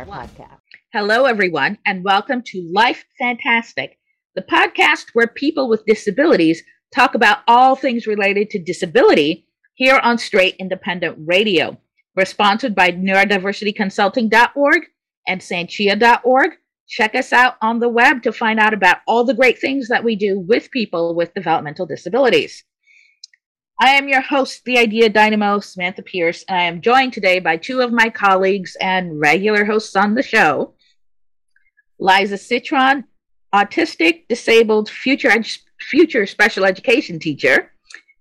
our podcast. Hello, everyone, and welcome to Life Fantastic, the podcast where people with disabilities talk about all things related to disability here on Straight Independent Radio. We're sponsored by neurodiversityconsulting.org and Sanchia.org. Check us out on the web to find out about all the great things that we do with people with developmental disabilities. I am your host, the Idea Dynamo, Samantha Pierce, and I am joined today by two of my colleagues and regular hosts on the show, Liza Citron, autistic, disabled, future special education teacher,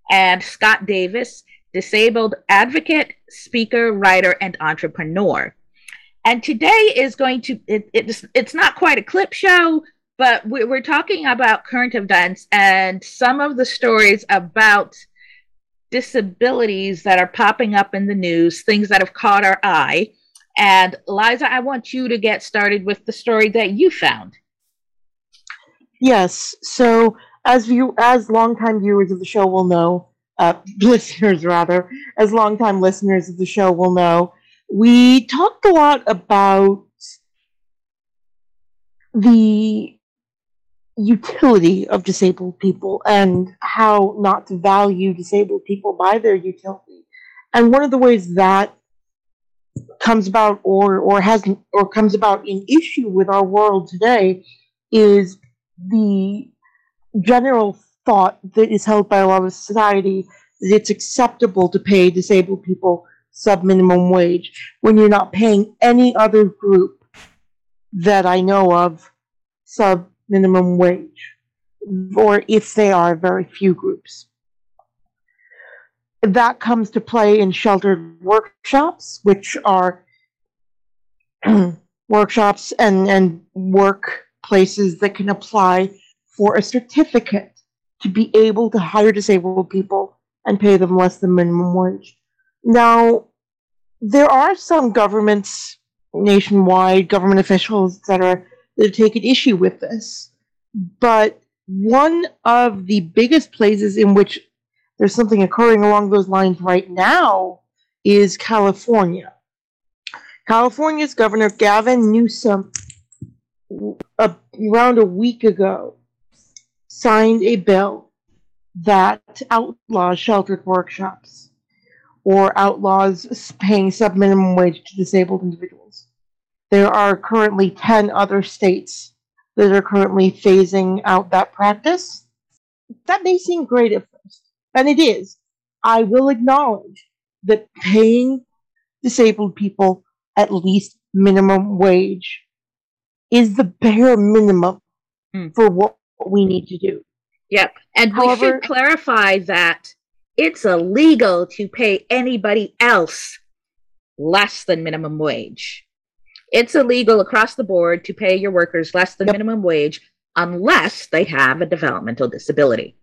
and Scott Davis, disabled advocate, speaker, writer, and entrepreneur. And today is going to, it's not quite a clip show, but we're talking about current events and some of the stories about disabilities that are popping up in the news, things that have caught our eye. And Liza, I want you to get started with the story that you found. Yes. So as longtime viewers of the show will know, as longtime listeners of the show will know, we talked a lot about the utility of disabled people and how not to value disabled people by their utility. And one of the ways that comes about or comes about an issue with our world today is the general thought that is held by a lot of society that it's acceptable to pay disabled people subminimum wage when you're not paying any other group that I know of minimum wage, or if they are, very few groups. That comes to play in sheltered workshops, which are workshops and workplaces that can apply for a certificate to be able to hire disabled people and pay them less than minimum wage. Now, there are some governments nationwide, government officials, etc., that take an issue with this. But one of the biggest places in which there's something occurring along those lines right now is California. California's Governor Gavin Newsom, around a week ago, signed a bill that outlaws sheltered workshops or outlaws paying subminimum wage to disabled individuals. There are currently 10 other states that are currently phasing out that practice. That may seem great at first, and it is. I will acknowledge that paying disabled people at least minimum wage is the bare minimum for what we need to do. Yep, and however, we should clarify that it's illegal to pay anybody else less than minimum wage. It's illegal across the board to pay your workers less than minimum wage unless they have a developmental disability.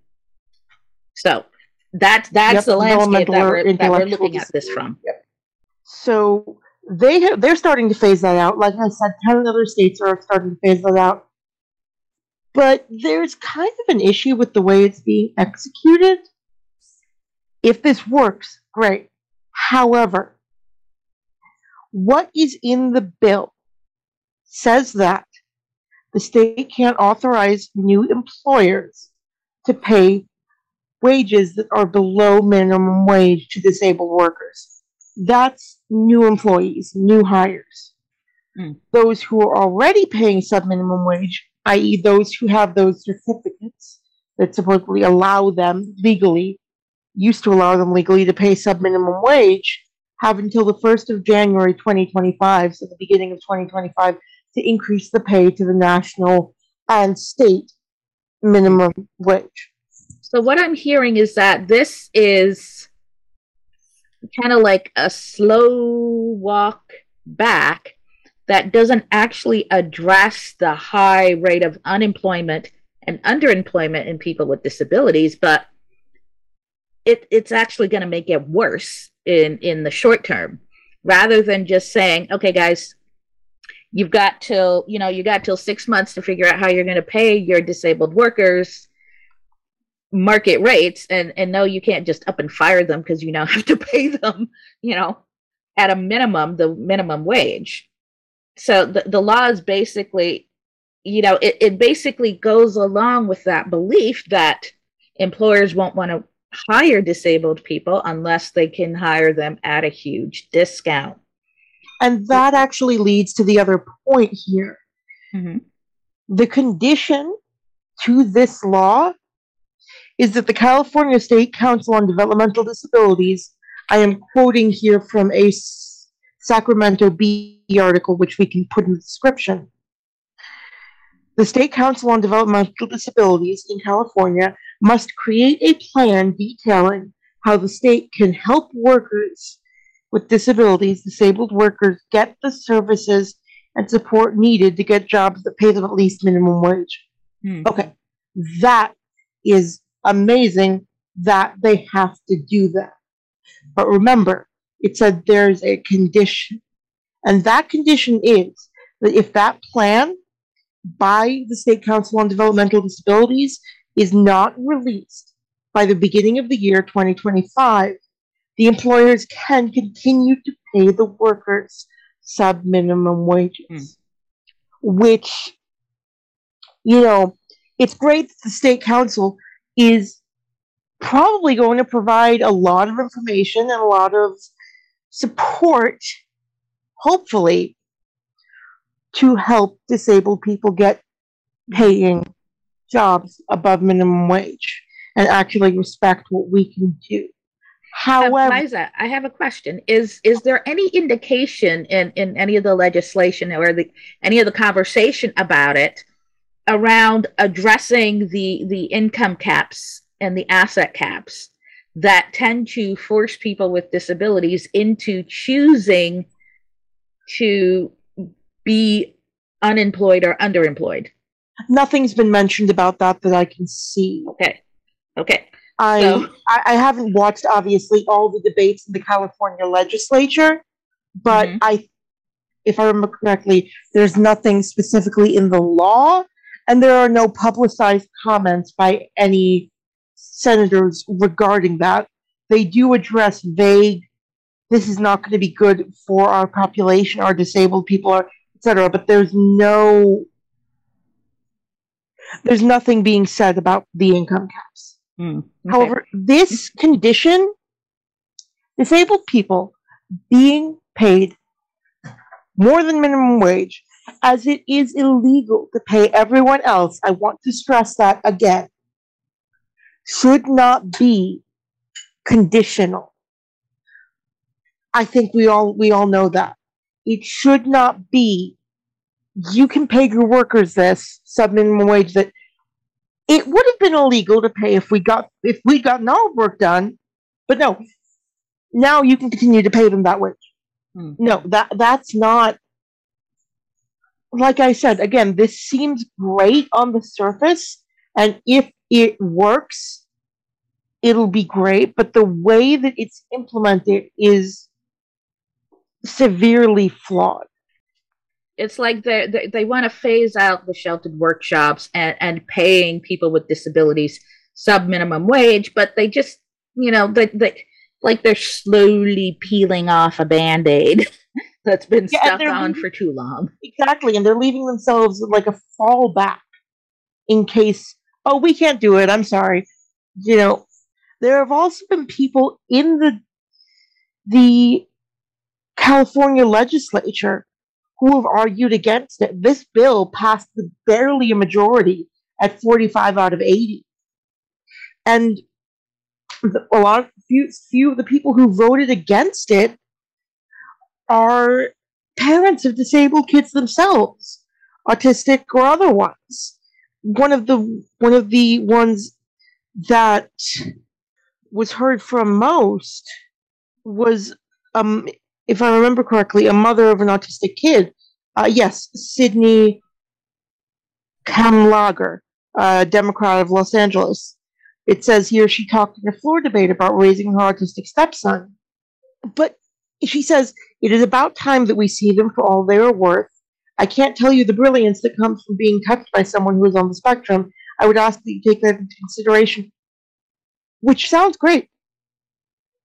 So that's the landscape that we're looking at this from. Yep. So they're starting to phase that out. Like I said, 10 other states are starting to phase that out. But there's kind of an issue with the way it's being executed. If this works, great. However, what is in the bill says that the state can't authorize new employers to pay wages that are below minimum wage to disabled workers. That's new employees, new hires. Those who are already paying subminimum wage, i.e. those who have those certificates that supposedly used to allow them legally to pay subminimum wage, have until the 1st of January 2025, so the beginning of 2025, to increase the pay to the national and state minimum wage. So what I'm hearing is that this is kind of like a slow walk back that doesn't actually address the high rate of unemployment and underemployment in people with disabilities, but it's actually going to make it worse in the short term, rather than just saying, okay, guys, you've got till 6 months to figure out how you're going to pay your disabled workers market rates. And no, you can't just up and fire them because you now have to pay them, at a minimum, the minimum wage. So the law is basically, you know, it basically goes along with that belief that employers won't want to hire disabled people unless they can hire them at a huge discount. And that actually leads to the other point here. Mm-hmm. The condition to this law is that the California State Council on Developmental Disabilities, I am quoting here from a Sacramento Bee article, which we can put in the description. The State Council on Developmental Disabilities in California must create a plan detailing how the state can help workers with disabilities, disabled workers, get the services and support needed to get jobs that pay them at least minimum wage. Mm. Okay, that is amazing that they have to do that. But remember, it said there's a condition. And that condition is that if that plan by the State Council on Developmental Disabilities is not released by the beginning of the year 2025, the employers can continue to pay the workers sub-minimum wages, which, you know, it's great that the State Council is probably going to provide a lot of information and a lot of support, hopefully, to help disabled people get paying jobs above minimum wage and actually respect what we can do. However, Liza, I have a question. Is there any indication in any of the legislation or any of the conversation about it around addressing the income caps and the asset caps that tend to force people with disabilities into choosing to be unemployed or underemployed? Nothing's been mentioned about that I can see. Okay. I haven't watched, obviously, all the debates in the California legislature, but if I remember correctly, there's nothing specifically in the law, and there are no publicized comments by any senators regarding that. They do address vague, this is not going to be good for our population, our disabled people, etc., but there's nothing being said about the income caps. Okay. However, this condition, disabled people being paid more than minimum wage, as it is illegal to pay everyone else, I want to stress that again, should not be conditional. I think we all know that. It should not be, you can pay your workers this sub-minimum wage that it would have been illegal to pay if we'd gotten our work done, but no, now you can continue to pay them that wage. No, that's not, like I said, again, this seems great on the surface, and if it works, it'll be great, but the way that it's implemented is severely flawed. It's like they want to phase out the sheltered workshops and paying people with disabilities sub-minimum wage, but they just, you know, they're slowly peeling off a Band-Aid that's been stuck on for too long. Exactly, and they're leaving themselves like a fallback in case, oh, we can't do it, I'm sorry. You know, there have also been people in the California legislature who have argued against it. This bill passed with barely a majority at 45 out of 80. And few of the people who voted against it are parents of disabled kids themselves, autistic or otherwise. One of the ones that was heard from most was if I remember correctly, a mother of an autistic kid. Yes, Sydney Kamlager, Democrat of Los Angeles. It says here she talked in a floor debate about raising her autistic stepson. But she says, it is about time that we see them for all they are worth. I can't tell you the brilliance that comes from being touched by someone who is on the spectrum. I would ask that you take that into consideration. Which sounds great.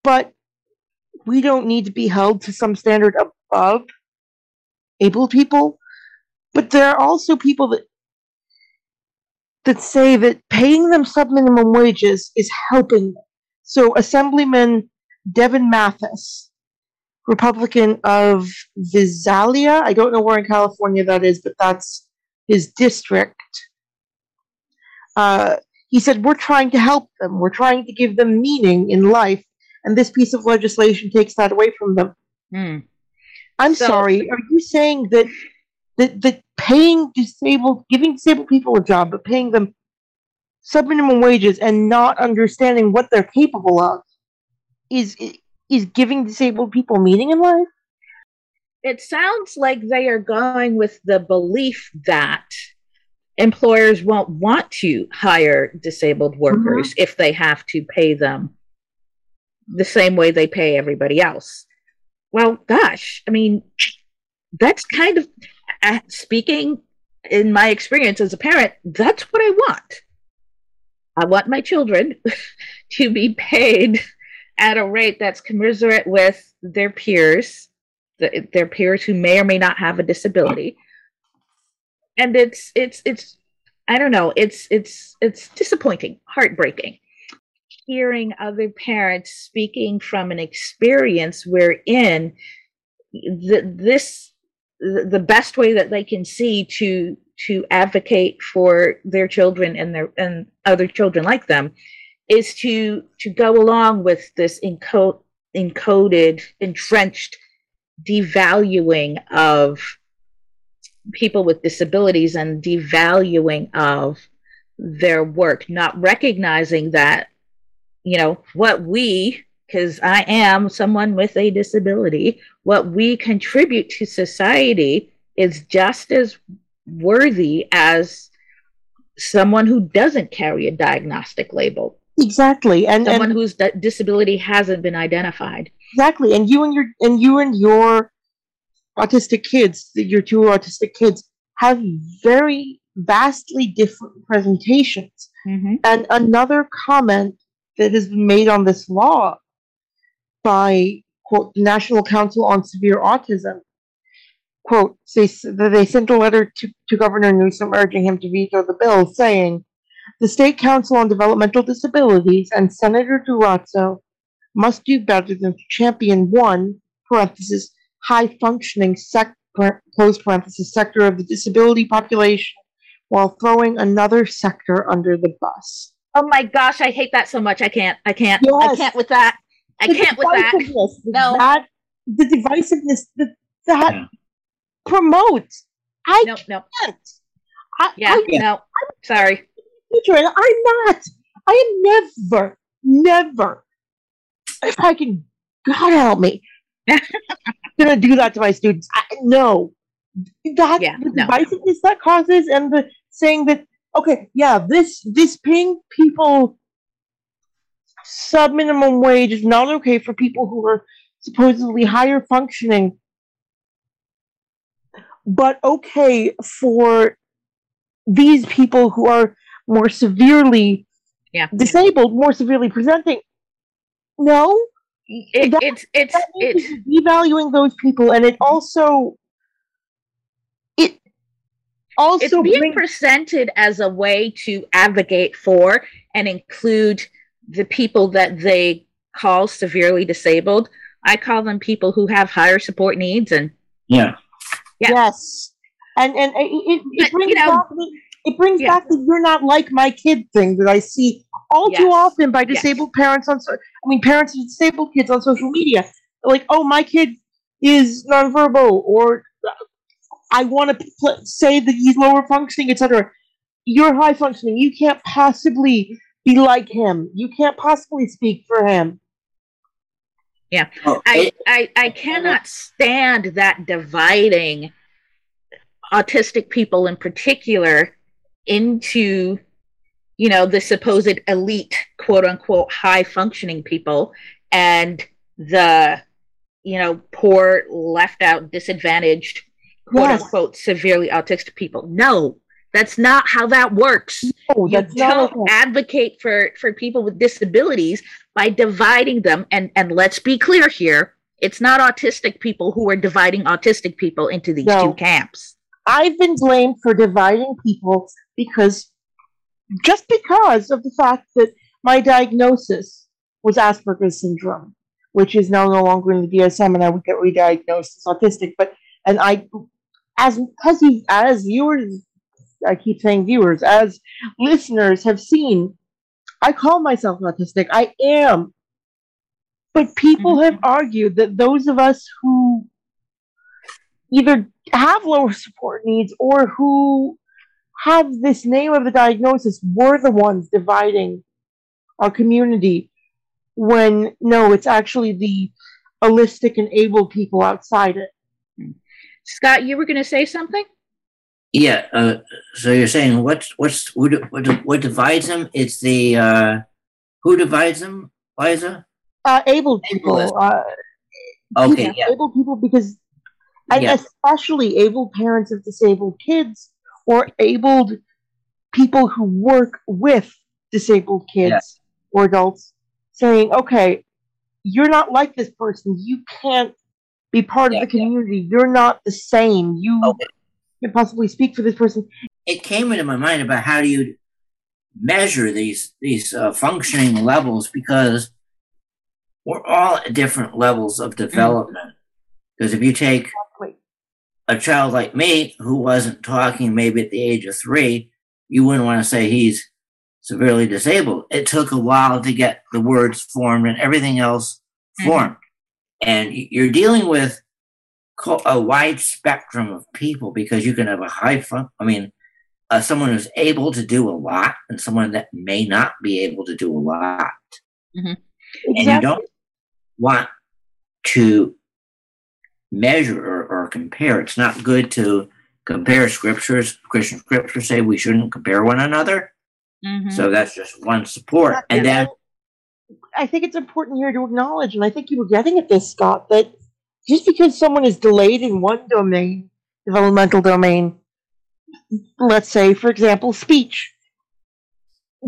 But we don't need to be held to some standard above able people, but there are also people that say that paying them subminimum wages is helping them. So Assemblyman Devin Mathis, Republican of Visalia, I don't know where in California that is, but that's his district. He said, we're trying to help them. We're trying to give them meaning in life. And this piece of legislation takes that away from them. Mm. I'm sorry. Are you saying that giving disabled people a job, but paying them subminimum wages and not understanding what they're capable of is giving disabled people meaning in life? It sounds like they are going with the belief that employers won't want to hire disabled workers mm-hmm. if they have to pay them the same way they pay everybody else. Well, gosh, I mean, that's kind of, speaking in my experience as a parent, that's what I want. I want my children to be paid at a rate that's commensurate with their peers who may or may not have a disability. And it's I don't know, it's disappointing, heartbreaking. Hearing other parents speaking from an experience wherein the best way that they can see to advocate for their children and other children like them is to go along with this encoded, entrenched devaluing of people with disabilities and devaluing of their work, not recognizing that, you know, because I am someone with a disability, what we contribute to society is just as worthy as someone who doesn't carry a diagnostic label. Exactly. And someone whose disability hasn't been identified. Exactly. And you and your autistic kids, your two autistic kids, have very vastly different presentations. Mm-hmm. And another comment that has been made on this law by, quote, the National Council on Severe Autism, quote, they sent a letter to Governor Newsom urging him to veto the bill, saying, the State Council on Developmental Disabilities and Senator Durazzo must do better than to champion one, parenthesis, high-functioning close parenthesis, sector of the disability population while throwing another sector under the bus. Oh my gosh, I hate that so much. I can't. Yes. I can't with that. No. The divisiveness that yeah. promotes. I can't. Sorry. I am never, if I can, God help me, gonna do that to my students. The divisiveness that causes, and the saying that, okay, yeah, this paying people subminimum wage is not okay for people who are supposedly higher functioning, but okay for these people who are more severely disabled, more severely presenting. No, it's devaluing those people, and it's being presented as a way to advocate for and include the people that they call severely disabled. I call them people who have higher support needs. And yes, and it brings back the "you're not like my kid" thing that I see all too often by disabled parents parents of disabled kids on social media. Like, oh, my kid is nonverbal, or I want to say that he's lower functioning, etc. You're high functioning. You can't possibly be like him. You can't possibly speak for him. Yeah. Oh. I cannot stand that dividing autistic people in particular into, you know, the supposed elite, quote unquote, high functioning people, and the, you know, poor, left out, disadvantaged, quote unquote, severely autistic people. No, that's not how that works. No, you don't advocate for people with disabilities by dividing them. And let's be clear here, It's not autistic people who are dividing autistic people into these two camps. I've been blamed for dividing people because of the fact that my diagnosis was Asperger's syndrome, which is now no longer in the DSM, and I would get re-diagnosed as autistic. But as viewers, I keep saying viewers, as listeners have seen, I call myself autistic. I am. But people have argued that those of us who either have lower support needs or who have this name of the diagnosis were the ones dividing our community, when no, it's actually the holistic and able people outside it. Scott, you were going to say something? Yeah. So you're saying what divides them? It's the who divides them, Liza? Able people. Okay. Yeah. Able people, because especially able parents of disabled kids or abled people who work with disabled kids or adults, saying, okay, you're not like this person. You can't be part of the community. You're not the same. You can't possibly speak for this person. It came into my mind about how do you measure these functioning levels, because we're all at different levels of development. Because if you take a child like me who wasn't talking maybe at the age of 3, you wouldn't want to say he's severely disabled. It took a while to get the words formed and everything else formed. And you're dealing with a wide spectrum of people, because you can have someone who's able to do a lot and someone that may not be able to do a lot. Mm-hmm. Exactly. And you don't want to measure or compare. It's not good to compare scriptures. Christian scriptures say we shouldn't compare one another. Mm-hmm. So that's just one support. Exactly. And then I think it's important here to acknowledge, and I think you were getting at this, Scott, that just because someone is delayed in one domain, developmental domain, let's say, for example, speech,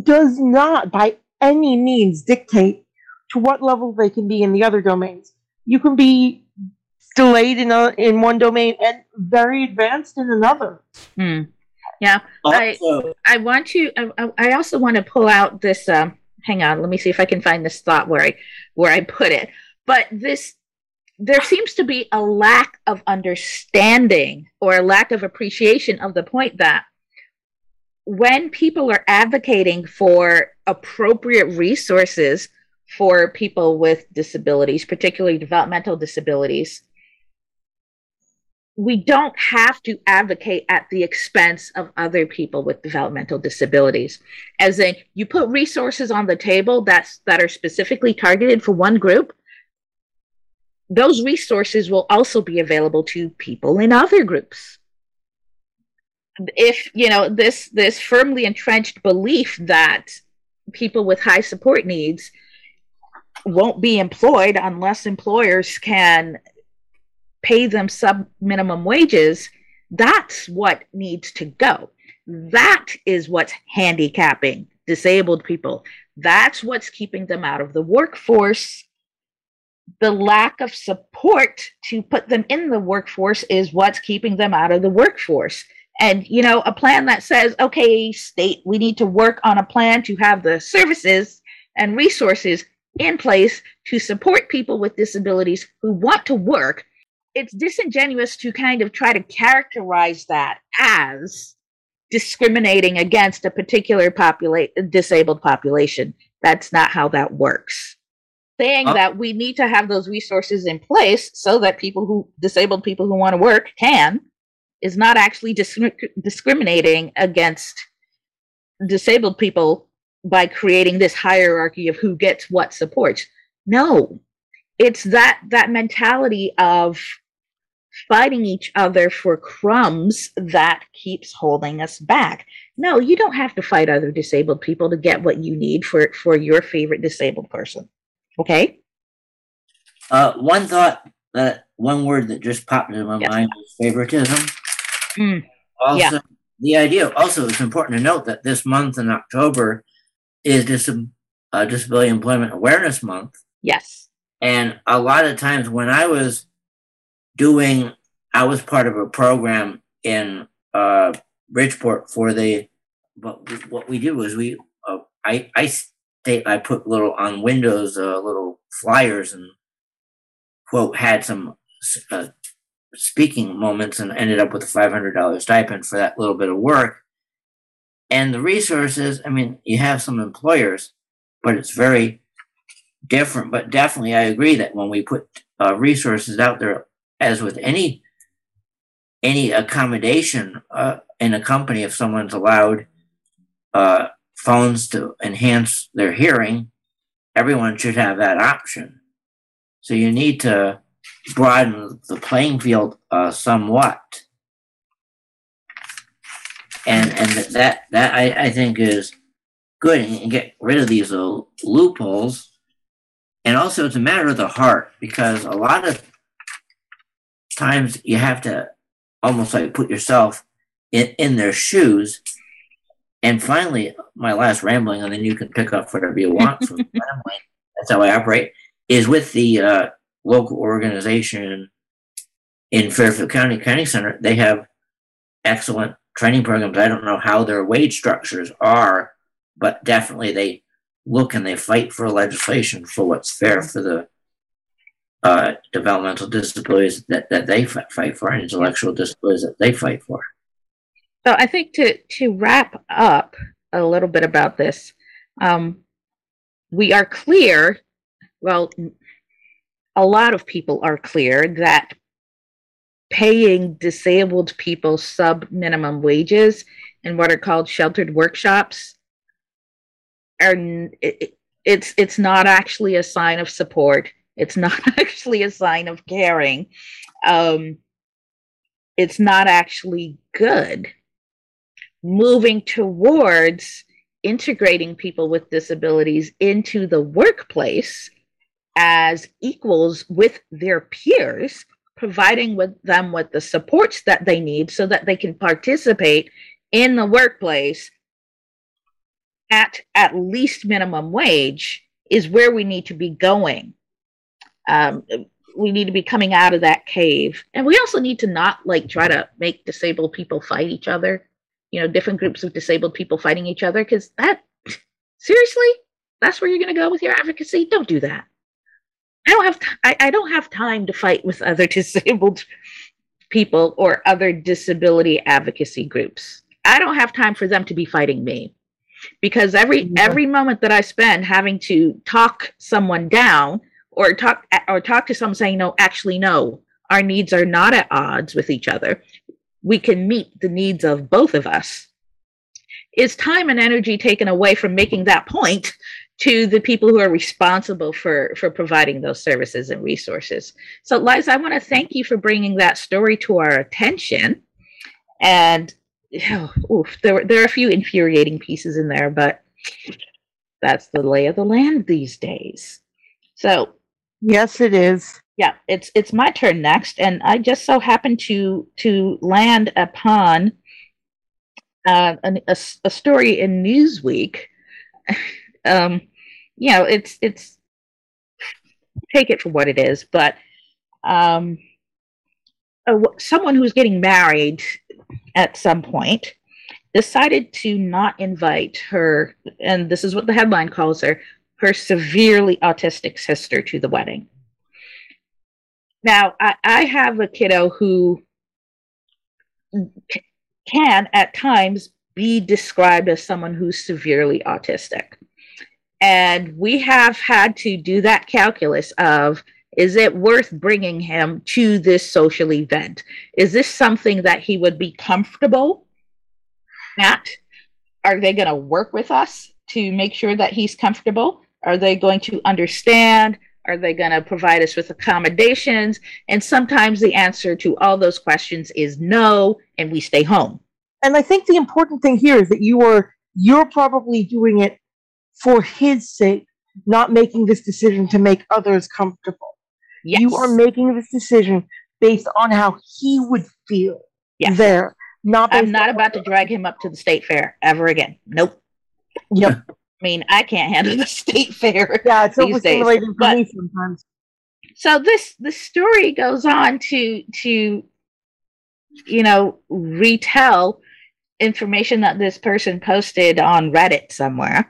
does not by any means dictate to what level they can be in the other domains. You can be delayed in one domain and very advanced in another. Mm. Yeah. Also, I also want to pull out this, hang on, let me see if I can find this thought where I put it. But there seems to be a lack of understanding or a lack of appreciation of the point that when people are advocating for appropriate resources for people with disabilities, particularly developmental disabilities, we don't have to advocate at the expense of other people with developmental disabilities. As in, you put resources on the table that are specifically targeted for one group, those resources will also be available to people in other groups. If, this firmly entrenched belief that people with high support needs won't be employed unless employers can pay them sub-minimum wages, that's what needs to go. That is what's handicapping disabled people. That's what's keeping them out of the workforce. The lack of support to put them in the workforce is what's keeping them out of the workforce. And, a plan that says, okay, state, we need to work on a plan to have the services and resources in place to support people with disabilities who want to work. It's disingenuous to kind of try to characterize that as discriminating against a particular disabled population. That's not how that works. Saying that we need to have those resources in place so that disabled people who want to work can, is not actually discriminating against disabled people by creating this hierarchy of who gets what supports. No. It's that mentality of fighting each other for crumbs that keeps holding us back. No, you don't have to fight other disabled people to get what you need for your favorite disabled person. Okay? One thought, one word that just popped into my mind was favoritism. Mm. Also, the idea, also it's important to note that this month in October is Disability Employment Awareness Month. Yes. And a lot of times when I was doing, I was part of a program in Bridgeport for the, but what we did was we, I put little on windows, little flyers and quote, had some speaking moments and ended up with a $500 stipend for that little bit of work. And the resources, I mean, you have some employers, but it's very different. But definitely I agree that when we put resources out there, as with any accommodation in a company, if someone's allowed phones to enhance their hearing, everyone should have that option. So you need to broaden the playing field somewhat. And that I think is good, and get rid of these loopholes. And also it's a matter of the heart, because a lot of times you have to almost like put yourself in their shoes. And finally, my last rambling, and then you can pick up whatever you want from rambling, that's how I operate, is with the local organization in Fairfield County, Kennedy Center. They have excellent training programs. I don't know how their wage structures are, but definitely they look and they fight for legislation for what's fair for the developmental disabilities that they fight for, and intellectual disabilities that they fight for. So I think to wrap up a little bit about this, we are clear, well, a lot of people are clear that paying disabled people sub-minimum wages in what are called sheltered workshops, it's not actually a sign of support. It's not actually a sign of caring. It's not actually good. Moving towards integrating people with disabilities into the workplace as equals with their peers, providing with them with the supports that they need so that they can participate in the workplace at least minimum wage is where we need to be going. We need to be coming out of that cave. And we also need to not try to make disabled people fight each other, different groups of disabled people fighting each other, because seriously, that's where you're going to go with your advocacy. Don't do that. I don't have time to fight with other disabled people or other disability advocacy groups. I don't have time for them to be fighting me, because every moment that I spend having to talk someone down or talk to someone saying, no, actually, no, our needs are not at odds with each other. We can meet the needs of both of us. Is time and energy taken away from making that point to the people who are responsible for providing those services and resources. So, Liza, I want to thank you for bringing that story to our attention. And there are a few infuriating pieces in there, but that's the lay of the land these days. So, yes, it is. Yeah, it's my turn next, and I just so happened to land upon a story in Newsweek. It's take it for what it is, but someone who's getting married at some point decided to not invite her, and this is what the headline calls her severely autistic sister to the wedding. Now, I have a kiddo who can at times be described as someone who's severely autistic. And we have had to do that calculus of, is it worth bringing him to this social event? Is this something that he would be comfortable at? Are they going to work with us to make sure that he's comfortable? Are they going to understand? Are they going to provide us with accommodations? And sometimes the answer to all those questions is no, and we stay home. And I think the important thing here is that you're probably doing it for his sake, not making this decision to make others comfortable. Yes. You are making this decision based on how he would feel there. I'm not about to drag him up to the state fair ever again. Nope. Yep. I mean, I can't handle the state fair. Yeah, it's always related to me sometimes. So this story goes on to retell information that this person posted on Reddit somewhere.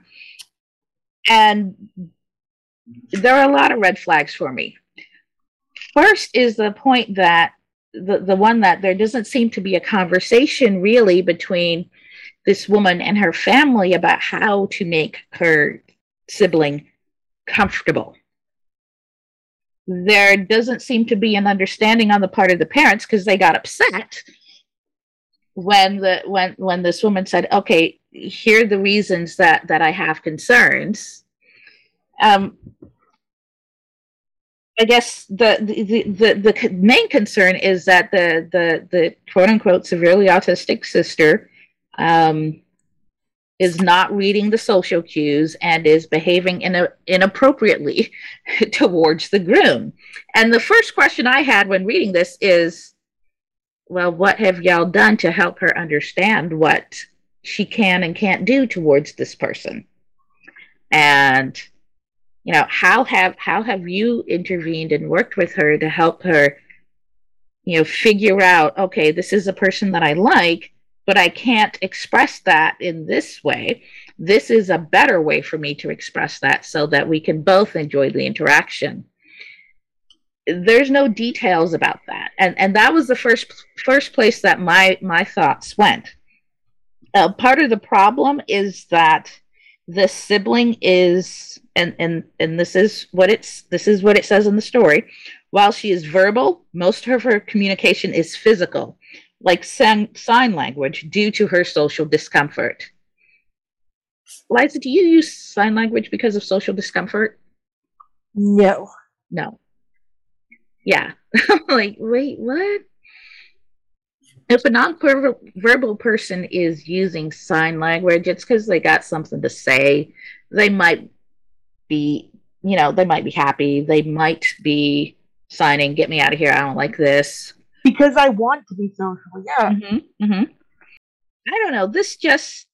And there are a lot of red flags for me. First is the point that the one that there doesn't seem to be a conversation really between this woman and her family about how to make her sibling comfortable. There doesn't seem to be an understanding on the part of the parents, because they got upset when this woman said, okay, here are the reasons that I have concerns. I guess the main concern is that the quote unquote severely autistic sister is not reading the social cues and is behaving inappropriately towards the groom. And the first question I had when reading this is, well, what have y'all done to help her understand what she can and can't do towards this person? And how have you intervened and worked with her to help her, figure out, okay, this is a person that I like, but I can't express that in this way. This is a better way for me to express that so that we can both enjoy the interaction. There's no details about that. And that was the first place that my thoughts went. Part of the problem is that the sibling is, and this is what it says in the story, while she is verbal, most of her communication is physical, like sign language, due to her social discomfort. Liza, do you use sign language because of social discomfort? No. Yeah. I'm like, wait, what? If a non-verbal person is using sign language, it's because they got something to say. They might be, they might be happy. They might be signing, get me out of here, I don't like this. Because I want to be social, yeah. Mm-hmm, mm-hmm. I don't know. This just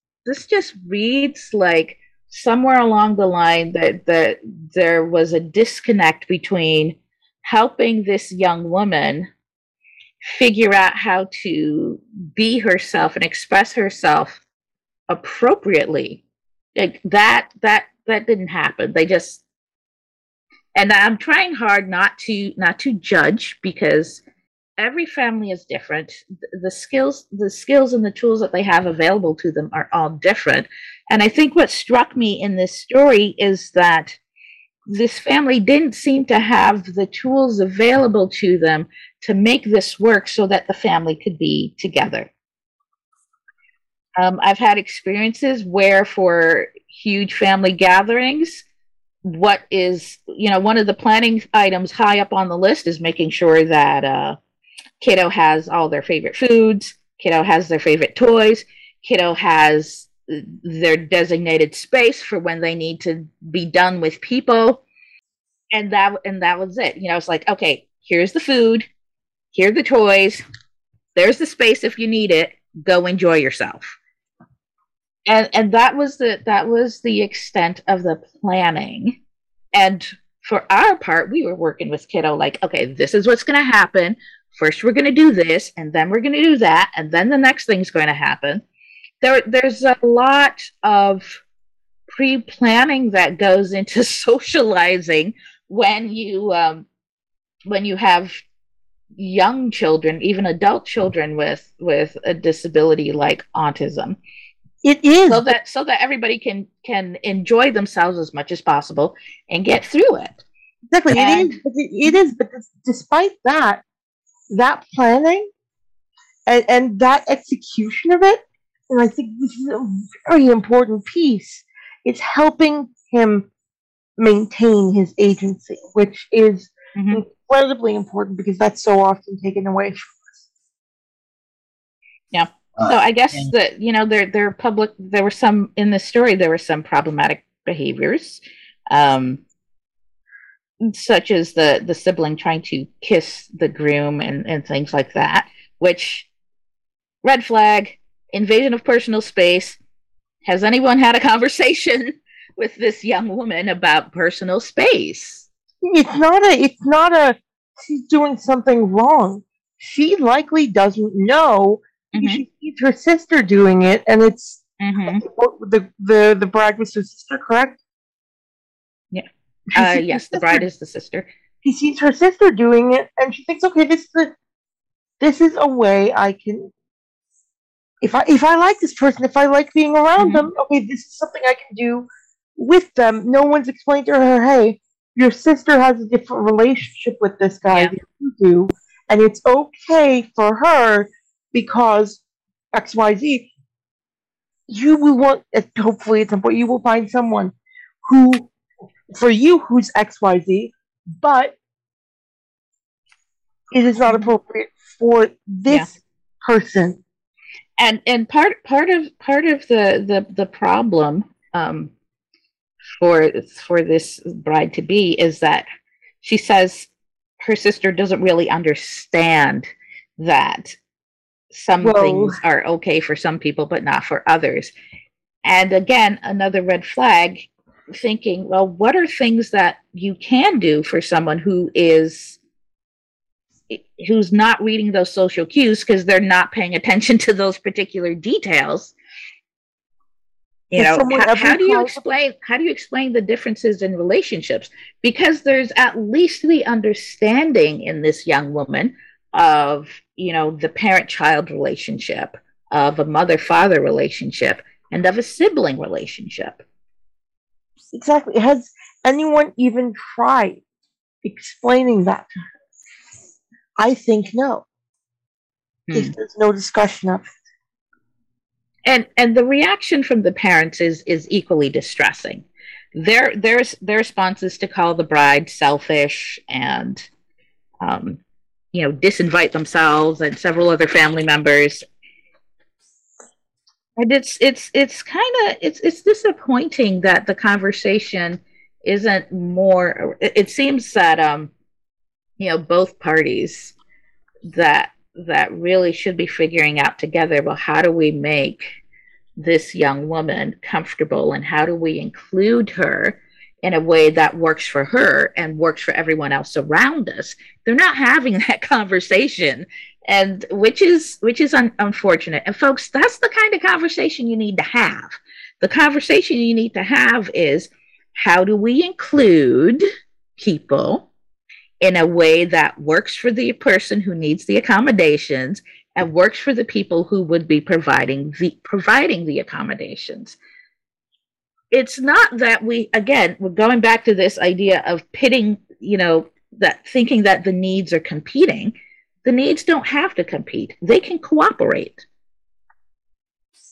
reads like somewhere along the line that there was a disconnect between helping this young woman figure out how to be herself and express herself appropriately. Like that didn't happen. They just, and I'm trying hard not to judge, because every family is different. The skills and the tools that they have available to them are all different. And I think what struck me in this story is that this family didn't seem to have the tools available to them to make this work so that the family could be together. I've had experiences where for huge family gatherings, what is, one of the planning items high up on the list is making sure that kiddo has all their favorite foods, kiddo has their favorite toys, kiddo has their designated space for when they need to be done with people. And that was it. It's like, okay, here's the food, here are the toys, there's the space if you need it, go enjoy yourself. And that was the extent of the planning. And for our part, we were working with kiddo like, okay, this is what's going to happen. First, we're going to do this, and then we're going to do that, and then the next thing's going to happen. There's a lot of pre-planning that goes into socializing when you have young children, even adult children with a disability like autism. It is so that everybody can enjoy themselves as much as possible and get through it. Exactly, and it is. But despite that. That planning and that execution of it, and I think this is a very important piece, it's helping him maintain his agency, which is incredibly important because that's so often taken away from us. Yeah. So I guess that, there were some problematic behaviors, such as the sibling trying to kiss the groom and things like that, which, red flag, invasion of personal space. Has anyone had a conversation with this young woman about personal space? she's doing something wrong. She likely doesn't know. Mm-hmm. She sees her sister doing it, and it's the bride was her sister, correct? Yeah. Yes, the bride is the sister. She sees her sister doing it, and she thinks, okay, this is a way I can. If I like this person, if I like being around them, okay, this is something I can do with them. No one's explained to her, hey, your sister has a different relationship with this guy than you do, and it's okay for her because XYZ. You will want, hopefully at some point, you will find someone who, for you, who's XYZ, but it is not appropriate for this person. And part of the problem for this bride to be is that she says her sister doesn't really understand that some things are okay for some people but not for others. And again, another red flag, thinking, well, what are things that you can do for someone who's not reading those social cues because they're not paying attention to those particular details? How do you explain the differences in relationships? Because there's at least the understanding in this young woman of, the parent-child relationship, of a mother-father relationship, and of a sibling relationship. Exactly. Has anyone even tried explaining that to her? I think no. Because there's no discussion of it. And the reaction from the parents is equally distressing. Their response is to call the bride selfish and, disinvite themselves and several other family members. And it's disappointing that the conversation isn't more. It seems that both parties that really should be figuring out together, well, how do we make this young woman comfortable, and how do we include her in a way that works for her and works for everyone else around us? They're not having that conversation, and which is unfortunate. And folks, that's the kind of conversation you need to have. The conversation you need to have is, how do we include people in a way that works for the person who needs the accommodations and works for the people who would be providing the accommodations? It's not that we're going back to this idea of pitting, that thinking that the needs are competing. The needs don't have to compete. They can cooperate.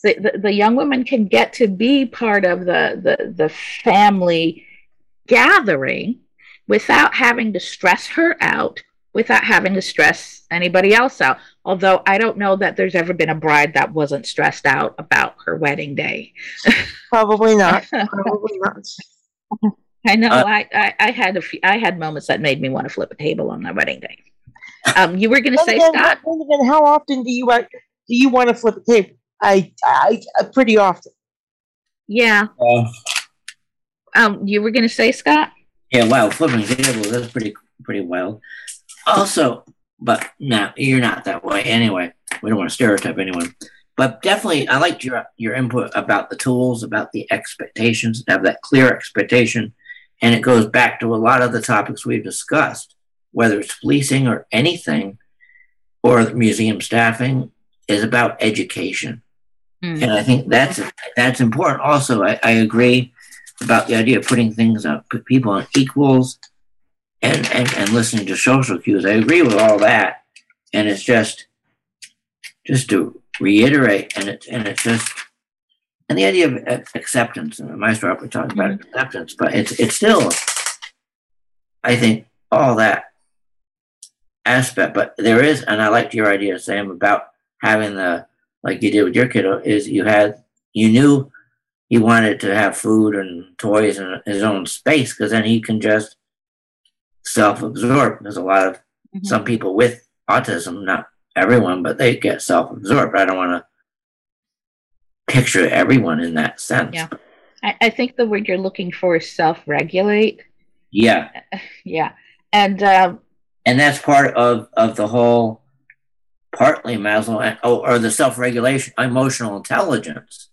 The young woman can get to be part of the family gathering without having to stress her out, without having to stress anybody else out. Although I don't know that there's ever been a bride that wasn't stressed out about her wedding day. Probably not. Probably not. I know. I had moments that made me want to flip a table on my wedding day. You were going to say, Scott? How often do you want to flip a table? I pretty often. Yeah. You were going to say, Scott? Yeah. Wow, flipping a table—that's pretty wild. Also, but no, you're not that way. Anyway, we don't want to stereotype anyone. But definitely, I liked your input about the tools, about the expectations, have that clear expectation, and it goes back to a lot of the topics we've discussed, whether it's policing or anything, or the museum staffing, is about education. Mm-hmm. And I think that's important. Also, I agree about the idea of putting things up, people on equals, and listening to social cues. I agree with all that. And it's just to reiterate, and the idea of acceptance, and Maestro probably talked about acceptance, but it's still, I think, all that aspect. But there is, and I liked your idea, Sam, about having like you did with your kiddo, is you knew he wanted to have food and toys and his own space, because then he can just self-absorb. There's a lot of some people with autism, not everyone, but they get self-absorbed. I don't want to picture everyone in that sense. Yeah, I think the word you're looking for is self-regulate. Yeah. Yeah. And that's part of the whole, partly Maslow, or the self-regulation, emotional intelligence,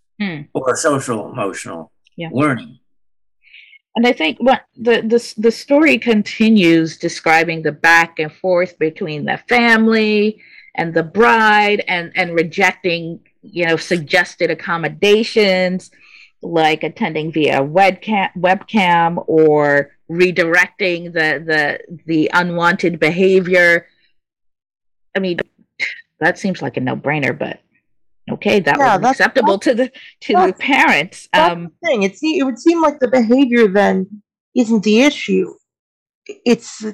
or social emotional learning. And I think what the story continues describing the back and forth between the family and the bride, and rejecting, you know, suggested accommodations like attending via webcam or redirecting the unwanted behavior. I mean, that seems like a no-brainer, but okay, that was acceptable to the parents. That's the thing. It would seem like the behavior then isn't the issue. It's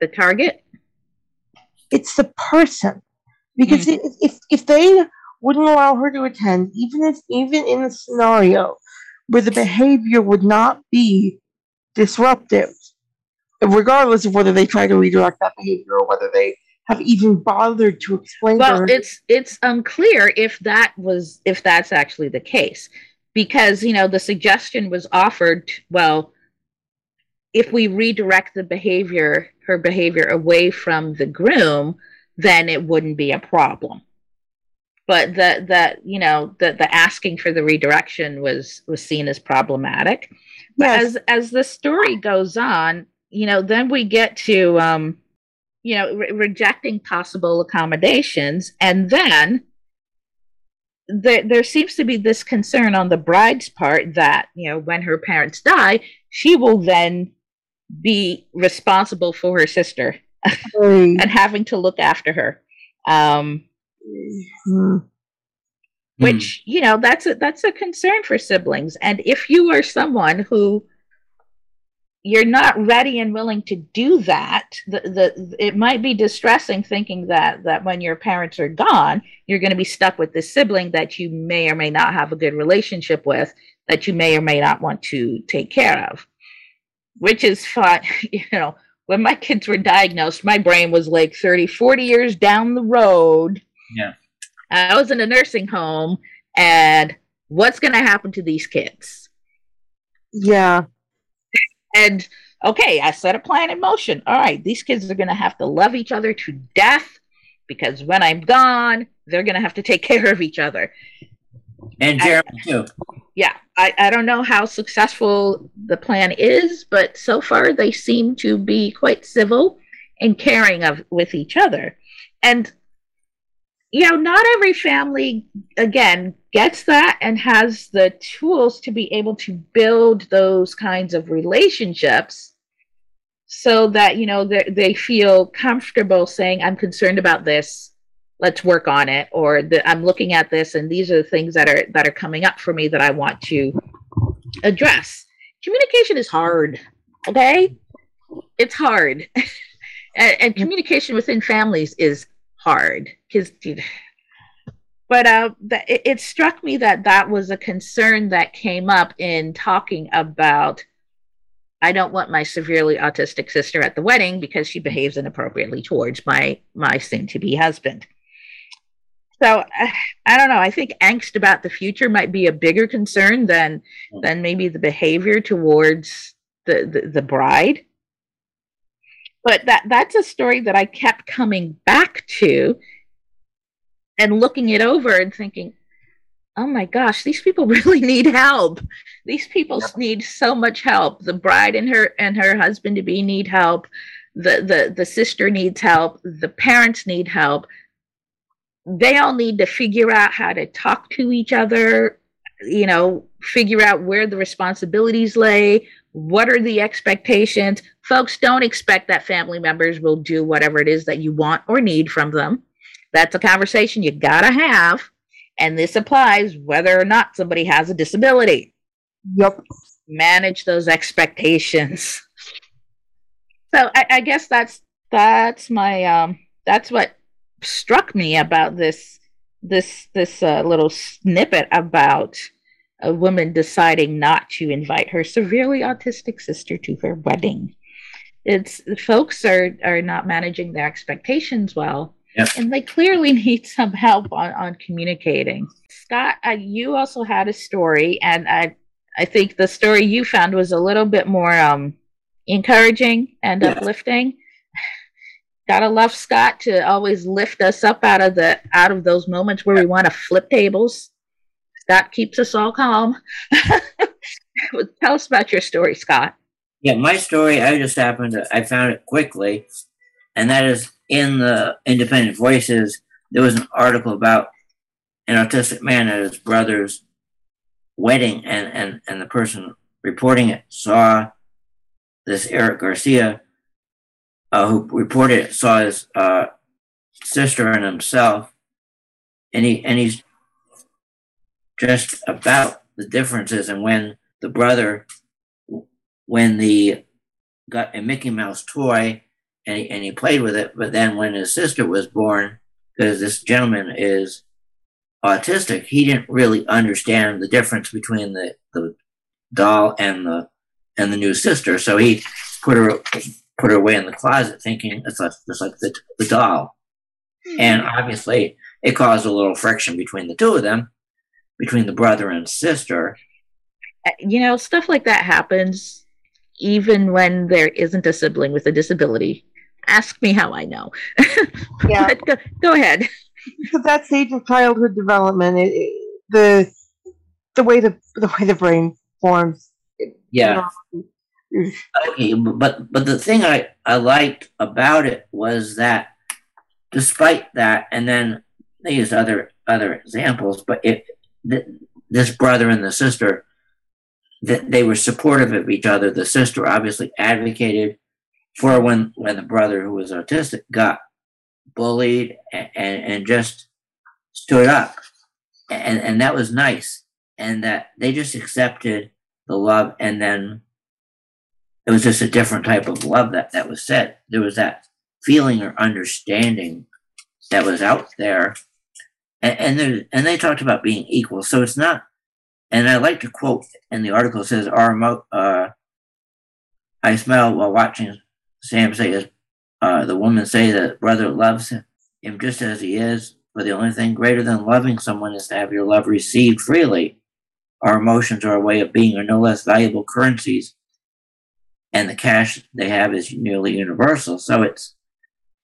the target. It's the person, because if they wouldn't allow her to attend, even in a scenario where the behavior would not be disruptive, regardless of whether they try to redirect that behavior or whether they have even bothered to explain. Well, it's unclear if that's actually the case, because, you know, the suggestion was offered, well, if we redirect her behavior away from the groom, then it wouldn't be a problem. But the asking for the redirection was seen as problematic. Yes. But as the story goes on, you know, then we get to rejecting possible accommodations, and then there seems to be this concern on the bride's part that, you know, when her parents die, she will then be responsible for her sister and having to look after her, which, you know, that's a concern for siblings. And if you are someone who you're not ready and willing to do that, it might be distressing thinking that when your parents are gone, you're going to be stuck with this sibling that you may or may not have a good relationship with, that you may or may not want to take care of, which is fun. You know, when my kids were diagnosed, my brain was like 30, 40 years down the road. Yeah. I was in a nursing home, and what's going to happen to these kids? Yeah. And, okay, I set a plan in motion. All right, these kids are going to have to love each other to death, because when I'm gone, they're going to have to take care of each other. And Jeremy, too. Yeah, I don't know how successful the plan is, but so far they seem to be quite civil and caring with each other. And, you know, not every family, again, gets that and has the tools to be able to build those kinds of relationships so that, you know, they feel comfortable saying, I'm concerned about this, let's work on it, or I'm looking at this, and these are the things that are coming up for me that I want to address. Communication is hard, okay? It's hard. and communication within families is hard. But it struck me that was a concern that came up in talking about, I don't want my severely autistic sister at the wedding because she behaves inappropriately towards my soon-to-be husband. So I don't know. I think angst about the future might be a bigger concern than maybe the behavior towards the bride. But that's a story that I kept coming back to and looking it over and thinking, oh my gosh, these people really need help. These people need so much help. The bride and her husband-to-be need help. The sister needs help. The parents need help. They all need to figure out how to talk to each other, you know, figure out where the responsibilities lay. What are the expectations? Folks, don't expect that family members will do whatever it is that you want or need from them. That's a conversation you gotta have, and this applies whether or not somebody has a disability. Yep. Manage those expectations. So I guess that's my that's what struck me about this little snippet about a woman deciding not to invite her severely autistic sister to her wedding. It's folks are not managing their expectations well. Yes. And they clearly need some help on communicating. Scott, you also had a story, and I think the story you found was a little bit more encouraging and uplifting. Gotta love Scott to always lift us up out of those moments where we want to flip tables. Scott keeps us all calm. Tell us about your story, Scott. Yeah, my story, I found it quickly, and that is in the Independent Voices, there was an article about an autistic man at his brother's wedding, and the person reporting it saw this Eric Garcia, who reported it, saw his sister and himself, and he's just about the differences, and when the brother... got a Mickey Mouse toy and he played with it, but then when his sister was born, because this gentleman is autistic, he didn't really understand the difference between the doll and the new sister, so he put her away in the closet, thinking it's just like the doll, and obviously it caused a little friction between the two of them, between the brother and sister. You know, stuff like that happens. Even when there isn't a sibling with a disability. Ask me how I know. Yeah. But go ahead. Because that stage of childhood development, the way the brain forms. Yeah. Okay, but the thing I liked about it was that, despite that, and then they used other examples, but this brother and the sister, that they were supportive of each other. The sister obviously advocated for when the brother, who was autistic, got bullied and just stood up. And that was nice. And that they just accepted the love, and then it was just a different type of love that was said. There was that feeling or understanding that was out there. And they talked about being equal. So it's not... And I like to quote, and the article says, I smiled while watching Sam say, the woman say that brother loves him just as he is, but the only thing greater than loving someone is to have your love received freely. Our emotions are a way of being, are no less valuable currencies, and the cash they have is nearly universal. So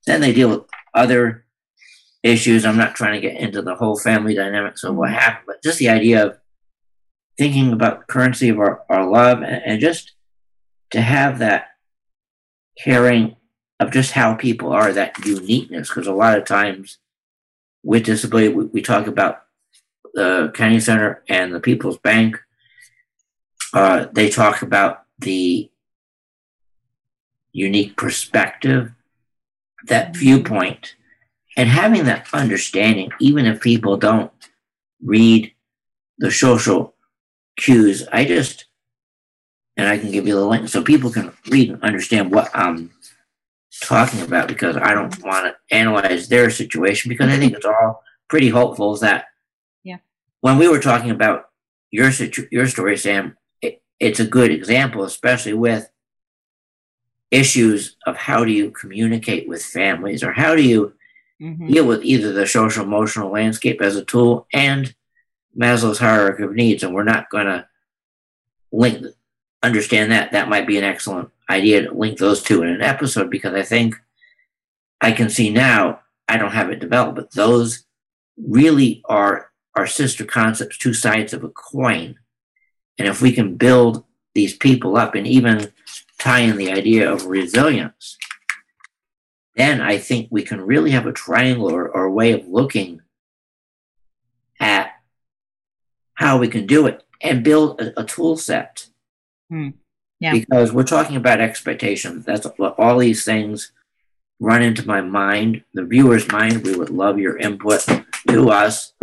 then they deal with other issues. I'm not trying to get into the whole family dynamics of what happened, but just the idea of thinking about the currency of our love, and just to have that caring of just how people are, that uniqueness. Because a lot of times with disability, we talk about the Kennedy Center and the People's Bank. They talk about the unique perspective, that viewpoint, and having that understanding, even if people don't read the social cues. I can give you the link so people can read and understand what I'm talking about, because I don't want to analyze their situation, because I think it's all pretty hopeful. Is that when we were talking about your story, Sam, it's a good example, especially with issues of how do you communicate with families, or how do you deal with either the social emotional landscape as a tool and Maslow's hierarchy of needs, and we're not going to understand that. That might be an excellent idea to link those two in an episode, because I think I can see now, I don't have it developed, but those really are our sister concepts, two sides of a coin. And if we can build these people up and even tie in the idea of resilience, then I think we can really have a triangle or a way of looking at how we can do it and build a tool set. Yeah. Because we're talking about expectations. That's all these things run into my mind, the viewer's mind. We would love your input to us,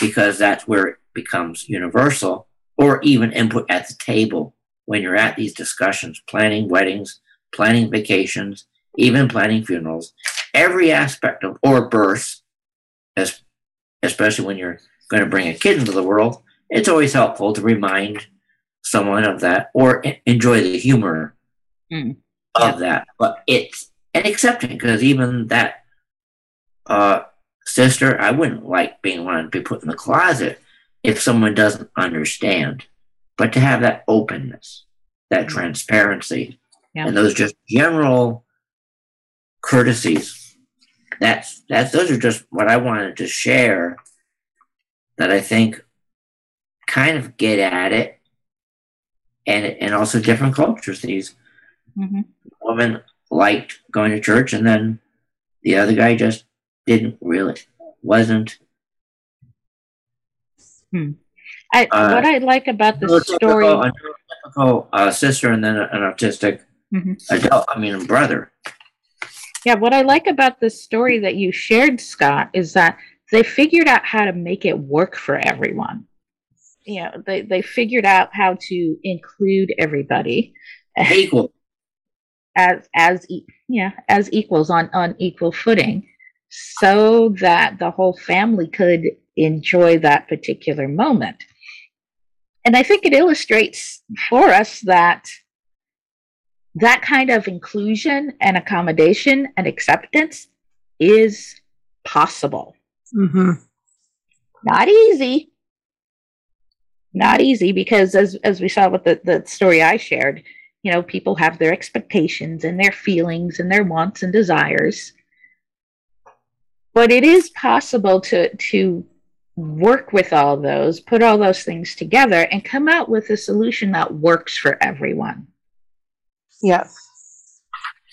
because that's where it becomes universal, or even input at the table when you're at these discussions, planning weddings, planning vacations, even planning funerals, every aspect of, or births, especially when you're going to bring a kid into the world. It's always helpful to remind someone of that, or enjoy the humor of that. But it's an accepting, because even that sister, I wouldn't like being one to be put in the closet if someone doesn't understand. But to have that openness, that transparency, Yeah. And those just general courtesies. Those are just what I wanted to share that I think kind of get at it, and also different cultures. These women liked going to church, and then the other guy just didn't really, wasn't. What I like about the story, a typical sister and then an autistic adult, I mean, a brother. Yeah, what I like about the story that you shared, Scott, is that they figured out how to make it work for everyone. You know, they figured out how to include everybody. Equal. As equals on equal footing, so that the whole family could enjoy that particular moment. And I think it illustrates for us that kind of inclusion and accommodation and acceptance is possible. Mm-hmm. Not easy, because as we saw with the story I shared, you know, people have their expectations and their feelings and their wants and desires. But it is possible to work with all those, put all those things together, and come out with a solution that works for everyone. Yes.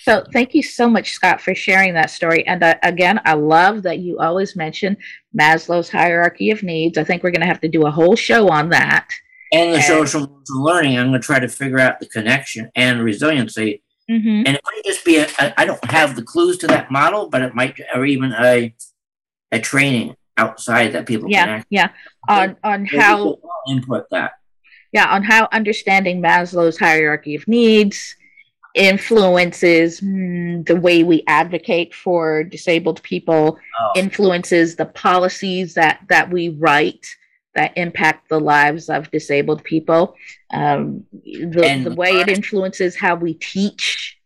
So thank you so much, Scott, for sharing that story. And again, I love that you always mention Maslow's hierarchy of needs. I think we're going to have to do a whole show on that. And the social learning, I'm going to try to figure out the connection and resiliency. Mm-hmm. And it might just be, I don't have the clues to that model, but it might, or even a training outside that people can access. Yeah, on how... input that. Yeah, on how understanding Maslow's hierarchy of needs influences the way we advocate for disabled people, influences the policies that we write that impact the lives of disabled people, the way it influences how we teach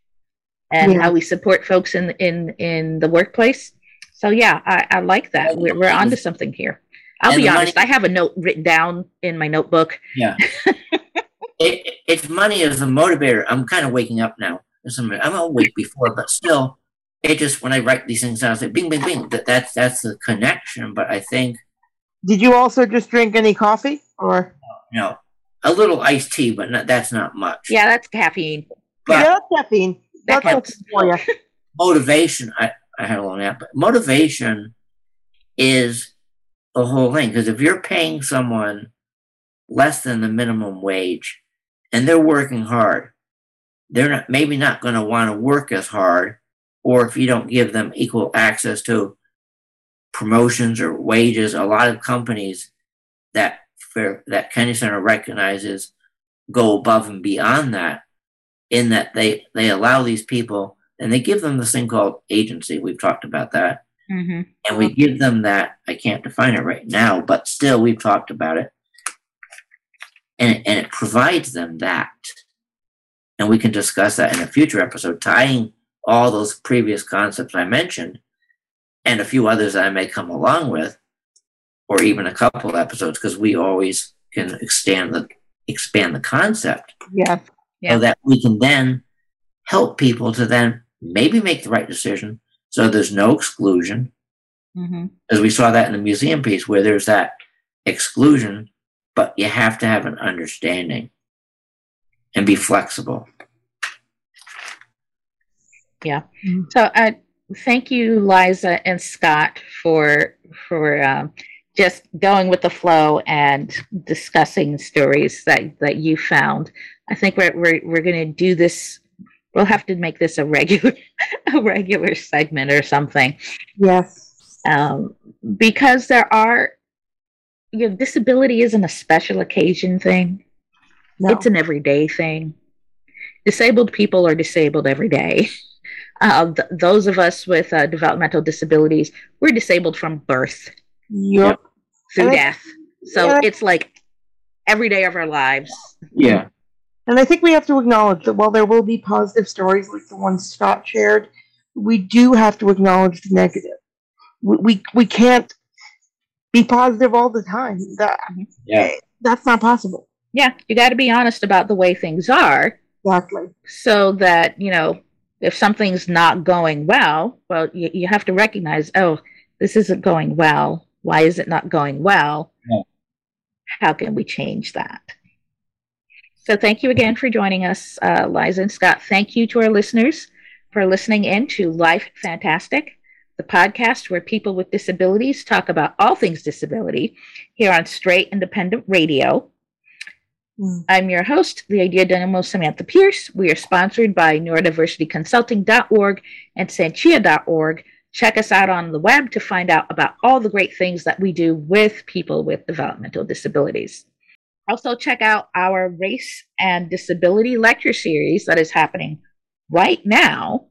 and how we support folks in the workplace. So yeah, I like that. We're onto something here. I'll be honest, I have a note written down in my notebook. Yeah. It's money as a motivator. I'm kind of waking up now. I'm awake before, but still, it just, when I write these things down, I say, bing, bing, bing. That's the connection, but I think... Did you also just drink any coffee? Or no. A little iced tea, but that's not much. Yeah, that's caffeine. But yeah, that's caffeine. That's for you. Motivation, I had a long nap, but motivation is... the whole thing, because if you're paying someone less than the minimum wage and they're working hard, they're not going to want to work as hard, or if you don't give them equal access to promotions or wages. A lot of companies that Kennedy Center recognizes go above and beyond that, in that they allow these people and they give them this thing called agency. We've talked about that. Mm-hmm. And we give them that, I can't define it right now, but still we've talked about it. And it provides them that. And we can discuss that in a future episode, tying all those previous concepts I mentioned and a few others I may come along with, or even a couple of episodes, because we always can expand the concept. Yeah. Yeah. So that we can then help people to then maybe make the right decision. So there's no exclusion, as we saw that in the museum piece, where there's that exclusion, but you have to have an understanding and be flexible. Yeah. So thank you, Liza and Scott, for just going with the flow and discussing stories that you found. I think we're going to do this. We'll have to make this a regular segment or something. Yes. Because there are, you know, disability isn't a special occasion thing. No. It's an everyday thing. Disabled people are disabled every day. Those of us with developmental disabilities, we're disabled from birth. Yep. Through death. So it's like every day of our lives. Yeah. And I think we have to acknowledge that while there will be positive stories like the ones Scott shared, we do have to acknowledge the negative. We can't be positive all the time. That's not possible. Yeah, you got to be honest about the way things are. Exactly. So that, you know, if something's not going well, you have to recognize, oh, this isn't going well. Why is it not going well? Yeah. How can we change that? So thank you again for joining us, Liza and Scott. Thank you to our listeners for listening in to Life Fantastic, the podcast where people with disabilities talk about all things disability here on Straight Independent Radio. I'm your host, the Idea Dynamo, Samantha Pierce. We are sponsored by neurodiversityconsulting.org and Sanchia.org. Check us out on the web to find out about all the great things that we do with people with developmental disabilities. Also, check out our race and disability lecture series that is happening right now.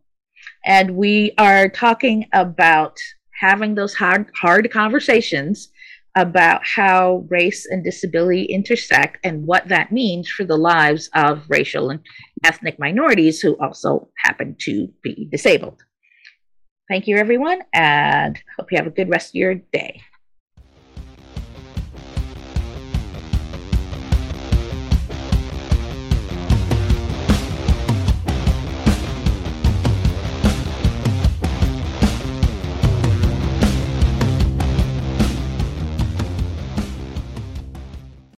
And we are talking about having those hard conversations about how race and disability intersect and what that means for the lives of racial and ethnic minorities who also happen to be disabled. Thank you, everyone, and hope you have a good rest of your day.